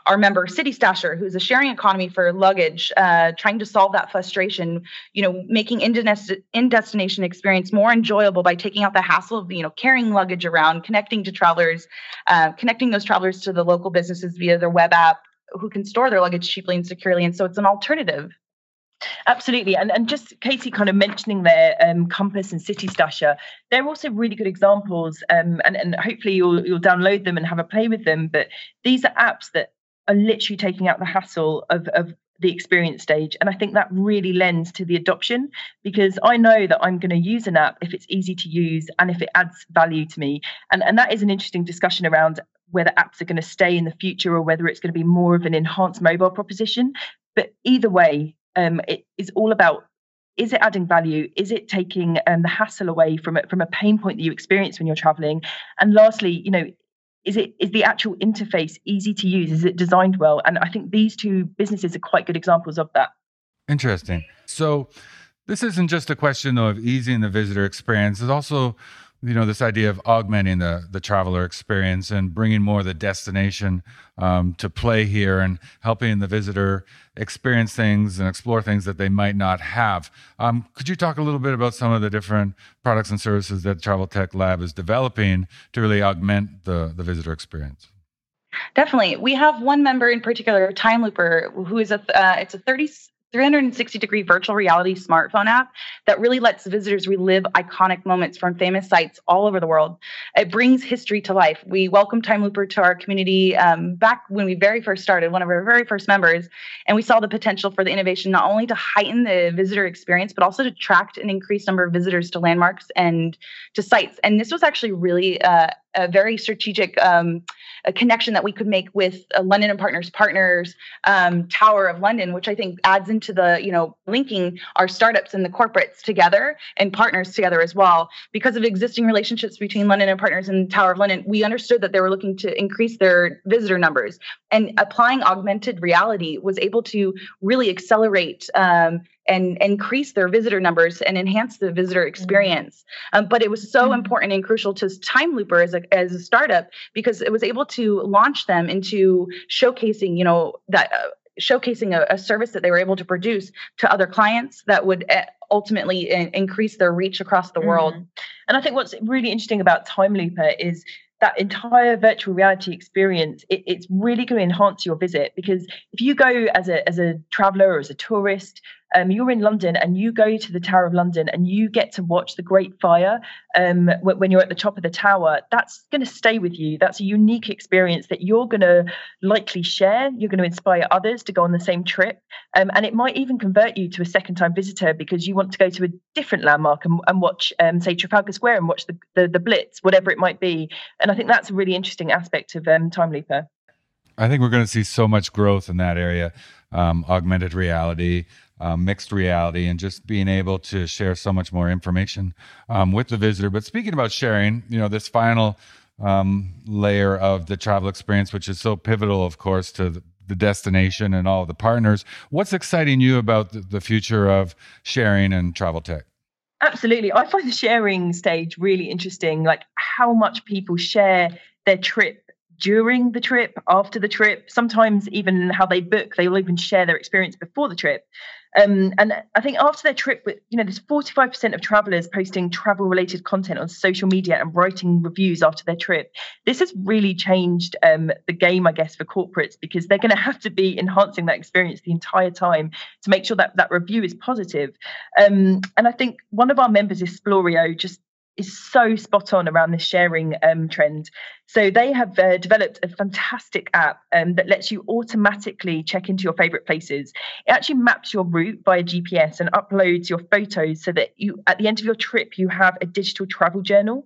our member City Stasher, who's a sharing economy for luggage, uh, trying to solve that frustration, you know, making in-destination experience more enjoyable by taking out the hassle of, you know, carrying luggage around, connecting to travelers, uh, connecting those travelers to the local businesses via their web app, who can store their luggage cheaply and securely. And so it's an alternative. Absolutely. And and just Katie kind of mentioning there, um, Compass and City Stasher, they're also really good examples. Um, and, and hopefully you'll, you'll download them and have a play with them. But these are apps that are literally taking out the hassle of, of the experience stage. And I think that really lends to the adoption, because I know that I'm going to use an app if it's easy to use and if it adds value to me. And, and that is an interesting discussion around whether apps are going to stay in the future or whether it's going to be more of an enhanced mobile proposition. But either way, um, it is all about, is it adding value? Is it taking um, the hassle away from a, from a pain point that you experience when you're traveling? And lastly, you know, Is it is the actual interface easy to use? Is it designed well? And I think these two businesses are quite good examples of that. Interesting. So this isn't just a question, though, of easing the visitor experience. It's also you know, this idea of augmenting the the traveler experience and bringing more of the destination um, to play here and helping the visitor experience things and explore things that they might not have. Um, could you talk a little bit about some of the different products and services that Travel Tech Lab is developing to really augment the, the visitor experience? Definitely. We have one member in particular, Time Looper, who is a uh, it's a thirty, three sixty degree virtual reality smartphone app that really lets visitors relive iconic moments from famous sites all over the world. It brings history to life. We welcomed Time Looper to our community um, back when we very first started, one of our very first members, and we saw the potential for the innovation not only to heighten the visitor experience, but also to attract an increased number of visitors to landmarks and to sites. And this was actually really uh, a very strategic um, a connection that we could make with uh, London and Partners Partners, um, Tower of London, which I think adds into the, you know, linking our startups and the corporates together and partners together as well. Because of existing relationships between London and Partners and Tower of London, we understood that they were looking to increase their visitor numbers. And applying augmented reality was able to really accelerate um, and increase their visitor numbers and enhance the visitor experience. Um, but it was so mm-hmm. important and crucial to Time Looper as a, as a startup, because it was able to launch them into showcasing, you know, that uh, showcasing a, a service that they were able to produce to other clients that would uh, ultimately in- increase their reach across the mm-hmm. world. And I think what's really interesting about Time Looper is that entire virtual reality experience, it, it's really going to enhance your visit. Because if you go as a as a traveler or as a tourist, um, you're in London and you go to the Tower of London and you get to watch the Great Fire um, when you're at the top of the tower, that's going to stay with you. That's a unique experience that you're going to likely share. You're going to inspire others to go on the same trip. Um, and it might even convert you to a second-time visitor because you want to go to a different landmark and, and watch, um, say, Trafalgar Square and watch the, the, the Blitz, whatever it might be. And I think that's a really interesting aspect of um, Time Looper. I think we're going to see so much growth in that area, um, augmented reality, Um, mixed reality, and just being able to share so much more information um, with the visitor. But speaking about sharing, you know, this final um, layer of the travel experience, which is so pivotal, of course, to the, the destination and all of the partners. What's exciting you about the, the future of sharing and travel tech? Absolutely. I find the sharing stage really interesting, like how much people share their trip during the trip, after the trip, sometimes even how they book, they will even share their experience before the trip. Um, and I think after their trip, you know, there's forty-five percent of travelers posting travel-related content on social media and writing reviews after their trip. This has really changed um, the game, I guess, for corporates, because they're going to have to be enhancing that experience the entire time to make sure that that review is positive. Um, and I think one of our members is Splorio, just is so spot on around this sharing um, trend. So they have uh, developed a fantastic app um, that lets you automatically check into your favorite places. It actually maps your route via G P S and uploads your photos so that you, at the end of your trip, you have a digital travel journal.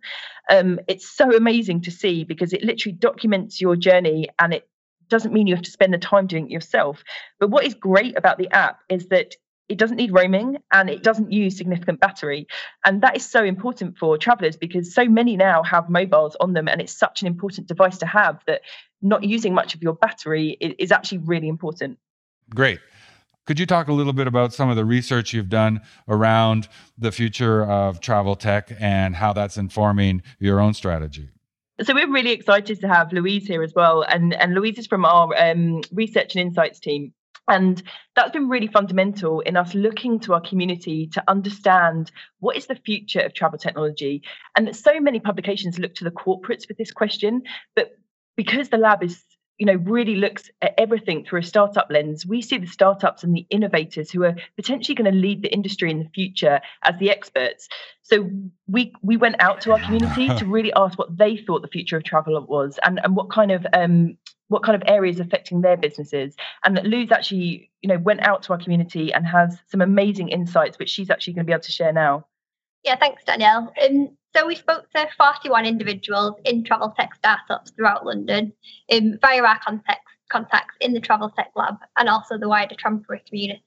Um, it's so amazing to see because it literally documents your journey, and it doesn't mean you have to spend the time doing it yourself. But what is great about the app is that it doesn't need roaming and it doesn't use significant battery. And that is so important for travelers because so many now have mobiles on them, and it's such an important device to have that not using much of your battery is actually really important. Great. Could you talk a little bit about some of the research you've done around the future of travel tech and how that's informing your own strategy? So we're really excited to have Louise here as well. And, and Louise is from our um, research and insights team. And that's been really fundamental in us looking to our community to understand what is the future of travel technology. And so many publications look to the corporates with this question, but because the lab is, you know, really looks at everything through a startup lens, we see the startups and the innovators who are potentially going to lead the industry in the future as the experts. So we we went out to our community to really ask what they thought the future of travel was, and, and what kind of um, what kind of areas affecting their businesses. And that Lou's actually, you know, went out to our community and has some amazing insights, which she's actually going to be able to share now. Yeah, thanks, Danielle. Um, so we spoke to forty-one individuals in travel tech startups throughout London um, via our contacts, contacts in the Travel Tech Lab and also the wider Trampery community.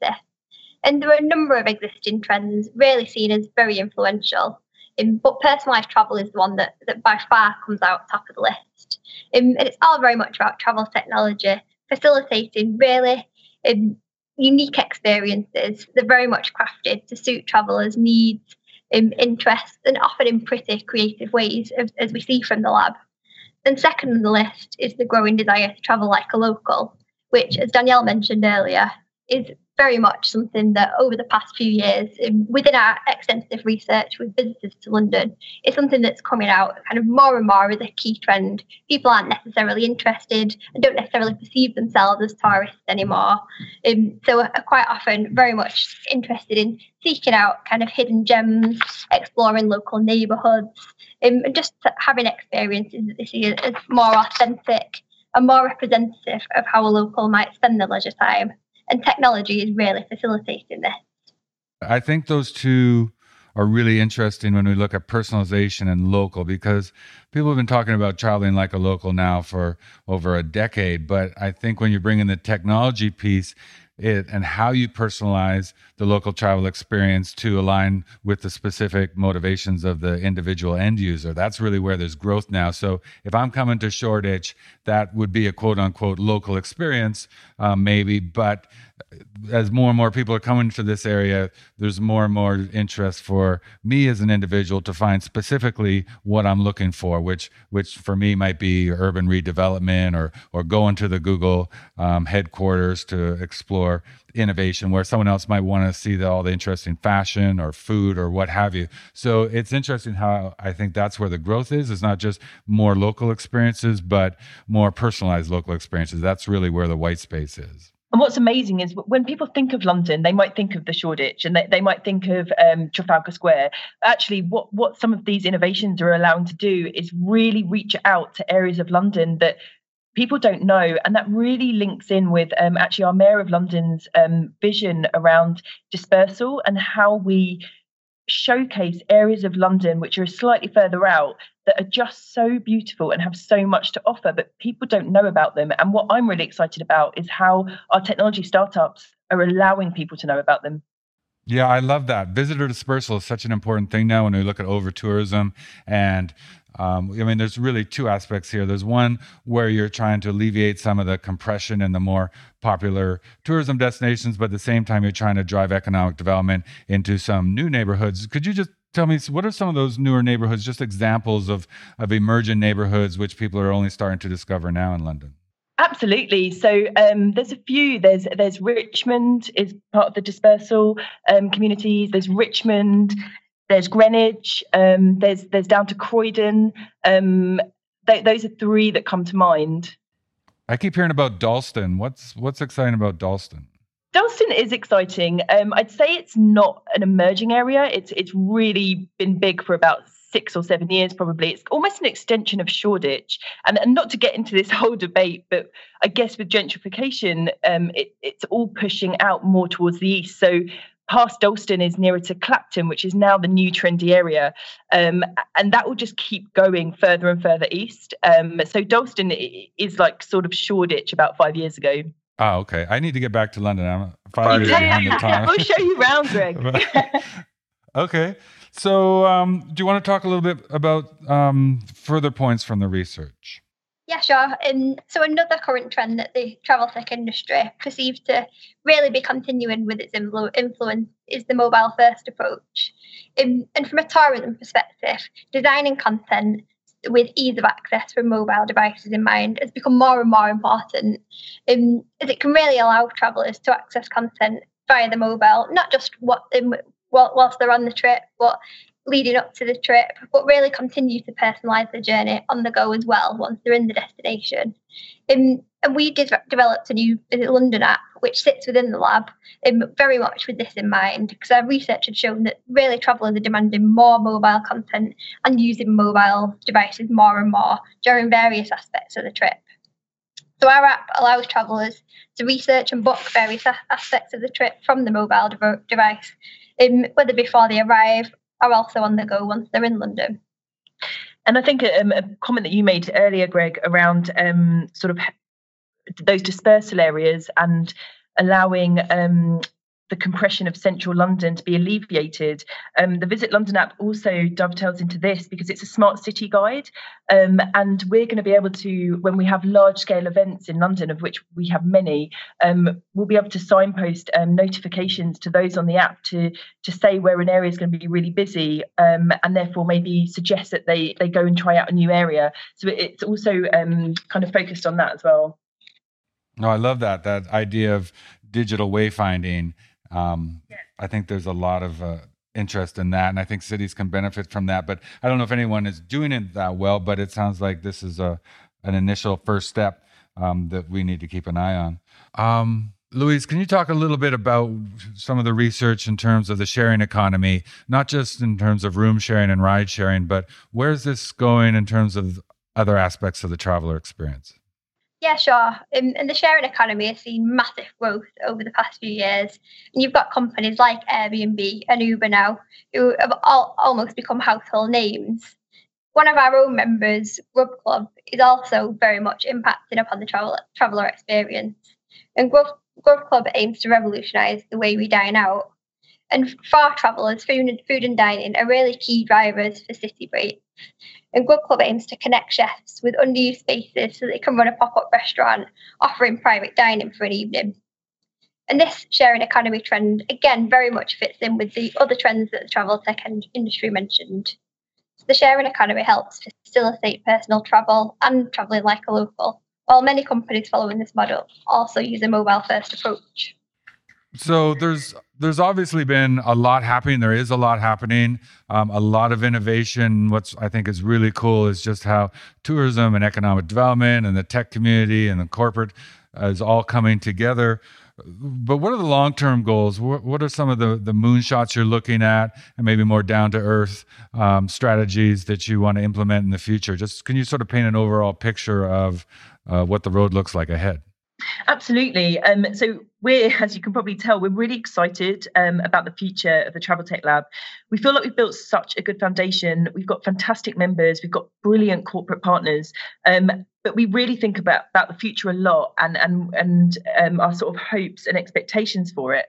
And there were a number of existing trends really seen as very influential. Um, but personalised travel is the one that, that by far comes out top of the list. Um, and it's all very much about travel technology, facilitating really um, unique experiences. They're very much crafted to suit travelers' needs um, interests, and often in pretty creative ways, as, as we see from the lab. And second on the list is the growing desire to travel like a local, which, as Danielle mentioned earlier, is very much something that over the past few years, within our extensive research with visitors to London, is something that's coming out kind of more and more as a key trend. People aren't necessarily interested and don't necessarily perceive themselves as tourists anymore. Um, so are quite often very much interested in seeking out kind of hidden gems, exploring local neighbourhoods, um, and just having experiences that they see as more authentic and more representative of how a local might spend their leisure time. And technology is really facilitating this. I think those two are really interesting when we look at personalization and local, because people have been talking about traveling like a local now for over a decade. But I think when you bring in the technology piece it, and how you personalize the local travel experience to align with the specific motivations of the individual end user, that's really where there's growth now. So if I'm coming to Shoreditch, that would be a quote unquote local experience, uh, maybe. But as more and more people are coming to this area, there's more and more interest for me as an individual to find specifically what I'm looking for, which which for me might be urban redevelopment or or going to the Google um, headquarters to explore innovation, where someone else might want to see the, all the interesting fashion or food or what have you. So it's interesting how I think that's where the growth is. It's not just more local experiences, but more personalized local experiences. That's really where the white space is. And what's amazing is when people think of London, they might think of the Shoreditch and they, they might think of um, Trafalgar Square. Actually, what, what some of these innovations are allowing to do is really reach out to areas of London that people don't know. And that really links in with um, actually our Mayor of London's um, vision around dispersal and how we showcase areas of London which are slightly further out that are just so beautiful and have so much to offer, but people don't know about them. And what I'm really excited about is how our technology startups are allowing people to know about them. Yeah, I love that. Visitor dispersal is such an important thing now when we look at over-tourism. And um, I mean, there's really two aspects here. There's one where you're trying to alleviate some of the compression in the more popular tourism destinations, but at the same time, you're trying to drive economic development into some new neighborhoods. Could you just tell me, what are some of those newer neighborhoods, just examples of, of emergent neighborhoods which people are only starting to discover now in London? Absolutely. So um, there's a few. There's there's Richmond is part of the dispersal um, communities. There's Richmond. There's Greenwich. Um, there's there's down to Croydon. Um, th- those are three that come to mind. I keep hearing about Dalston. What's what's exciting about Dalston? Dalston is exciting. Um, I'd say it's not an emerging area. It's it's really been big for about six or seven years, probably. It's almost an extension of Shoreditch. And, and not to get into this whole debate, but I guess with gentrification, um, it, it's all pushing out more towards the east. So past Dalston is nearer to Clapton, which is now the new trendy area. Um, and that will just keep going further and further east. Um, so Dalston is like sort of Shoreditch about five years ago. Oh, okay. I need to get back to London. I'm five years behind the time. I'll show you around, Greg. Okay. So um, do you want to talk a little bit about um, further points from the research? Yeah, sure. Um, so another current trend that the travel tech industry perceives to really be continuing with its influ- influence is the mobile-first approach. Um, and from a tourism perspective, designing content with ease of access from mobile devices in mind has become more and more important, um, as it can really allow travellers to access content via the mobile, not just what um, whilst they're on the trip, but leading up to the trip, but really continue to personalise the journey on the go as well once they're in the destination. Um, and we did developed a new Visit London app, which sits within the lab, um, very much with this in mind, because our research had shown that really travellers are demanding more mobile content and using mobile devices more and more during various aspects of the trip. So our app allows travellers to research and book various a- aspects of the trip from the mobile de- device, um, whether before they arrive or also on the go once they're in London. And I think um, a comment that you made earlier, Greg, around um, sort of those dispersal areas and allowing um, the compression of central London to be alleviated. Um, the Visit London app also dovetails into this because it's a smart city guide. Um, and we're going to be able to, when we have large scale events in London, of which we have many, um, we'll be able to signpost um, notifications to those on the app to, to say where an area is going to be really busy, um, and therefore maybe suggest that they, they go and try out a new area. So it's also um, kind of focused on that as well. No, I love that, that idea of digital wayfinding. Um, yeah. I think there's a lot of uh, interest in that, and I think cities can benefit from that. But I don't know if anyone is doing it that well, but it sounds like this is a an initial first step um, that we need to keep an eye on. Um, Louise, can you talk a little bit about some of the research in terms of the sharing economy, not just in terms of room sharing and ride sharing, but where's this going in terms of other aspects of the traveler experience? Yeah, sure. In, in the sharing economy, it's seen massive growth over the past few years. And you've got companies like Airbnb and Uber now who have all, almost become household names. One of our own members, Grub Club, is also very much impacting upon the travel, traveller experience. And Grub, Grub Club aims to revolutionise the way we dine out. And for our travellers, food and, food and dining are really key drivers for city breaks. And Grub Club aims to connect chefs with underused spaces so they can run a pop-up restaurant offering private dining for an evening. And this sharing economy trend, again, very much fits in with the other trends that the travel tech industry mentioned. So the sharing economy helps facilitate personal travel and travelling like a local, while many companies following this model also use a mobile-first approach. So there's there's obviously been a lot happening. There is a lot happening, um, a lot of innovation. What's I think is really cool is just how tourism and economic development and the tech community and the corporate uh, is all coming together. But what are the long-term goals? What, what are some of the, the moonshots you're looking at, and maybe more down-to-earth um, strategies that you want to implement in the future? Just can you sort of paint an overall picture of uh, what the road looks like ahead? Absolutely. Um, so we're, as you can probably tell, we're really excited um, about the future of the Travel Tech Lab. We feel like we've built such a good foundation. We've got fantastic members. We've got brilliant corporate partners. Um, but we really think about, about the future a lot and, and, and um, our sort of hopes and expectations for it.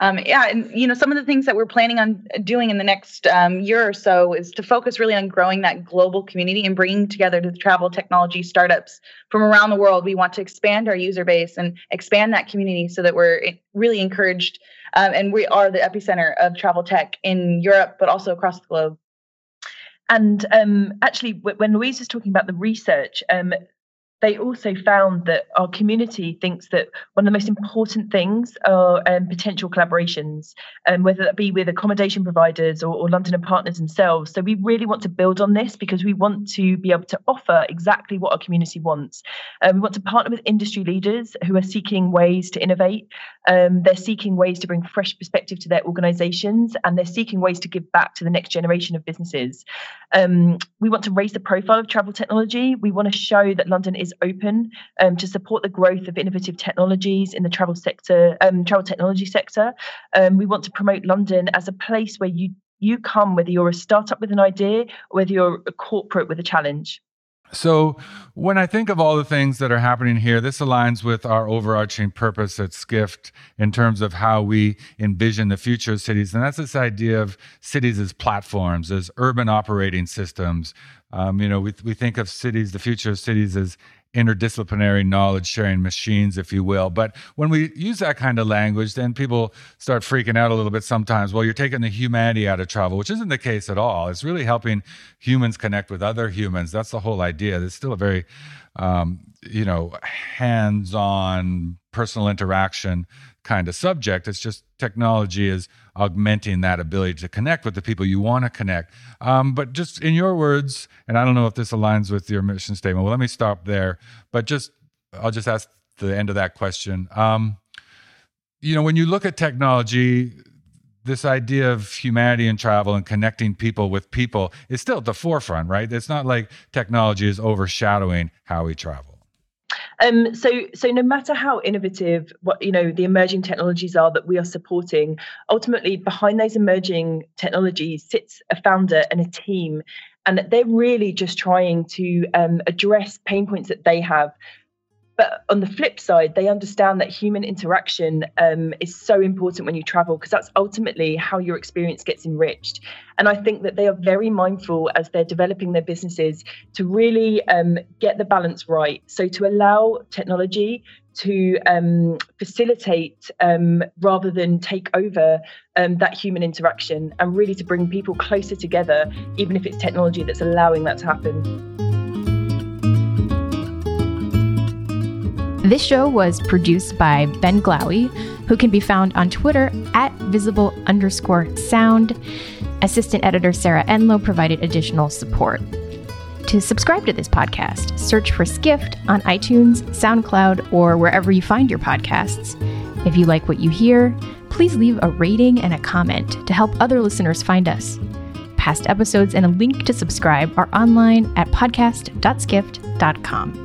Um, yeah, and you know, some of the things that we're planning on doing in the next um, year or so is to focus really on growing that global community and bringing together the travel technology startups from around the world. We want to expand our user base and expand that community so that we're really encouraged. Um, and we are the epicenter of travel tech in Europe, but also across the globe. And um, actually, when Louise was talking about the research, um, they also found that our community thinks that one of the most important things are um, potential collaborations, um, whether that be with accommodation providers or, or London and Partners themselves. So we really want to build on this because we want to be able to offer exactly what our community wants. Um, we want to partner with industry leaders who are seeking ways to innovate. Um, they're seeking ways to bring fresh perspective to their organisations, and they're seeking ways to give back to the next generation of businesses. Um, we want to raise the profile of travel technology. We want to show that London is open um, to support the growth of innovative technologies in the travel sector, um, travel technology sector. Um, we want to promote London as a place where you you come, whether you're a startup with an idea or whether you're a corporate with a challenge. So when I think of all the things that are happening here, this aligns with our overarching purpose at Skift in terms of how we envision the future of cities. And that's this idea of cities as platforms, as urban operating systems. Um, you know, we we think of cities, the future of cities as interdisciplinary knowledge-sharing machines, if you will. But when we use that kind of language, then people start freaking out a little bit sometimes. Well, you're taking the humanity out of travel, which isn't the case at all. It's really helping humans connect with other humans. That's the whole idea. There's still a very, um, you know, hands-on, personal interaction kind of subject. It's just technology is augmenting that ability to connect with the people you want to connect. Um, but just in your words, and I don't know if this aligns with your mission statement. Well, let me stop there. But just, I'll just ask the end of that question. Um, you know, when you look at technology, this idea of humanity and travel and connecting people with people is still at the forefront, right? It's not like technology is overshadowing how we travel. Um, so, so no matter how innovative, what you know, the emerging technologies are that we are supporting, ultimately behind those emerging technologies sits a founder and a team, and that they're really just trying to um, address pain points that they have. But on the flip side, they understand that human interaction um, is so important when you travel, because that's ultimately how your experience gets enriched. And I think that they are very mindful as they're developing their businesses to really um, get the balance right. So to allow technology to um, facilitate um, rather than take over um, that human interaction, and really to bring people closer together, even if it's technology that's allowing that to happen. This show was produced by Ben Glowy, who can be found on Twitter at visible underscore sound. Assistant editor Sarah Enlow provided additional support. To subscribe to this podcast, search for Skift on iTunes, SoundCloud, or wherever you find your podcasts. If you like what you hear, please leave a rating and a comment to help other listeners find us. Past episodes and a link to subscribe are online at podcast dot skift dot com.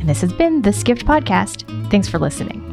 And this has been the Skift Podcast. Thanks for listening.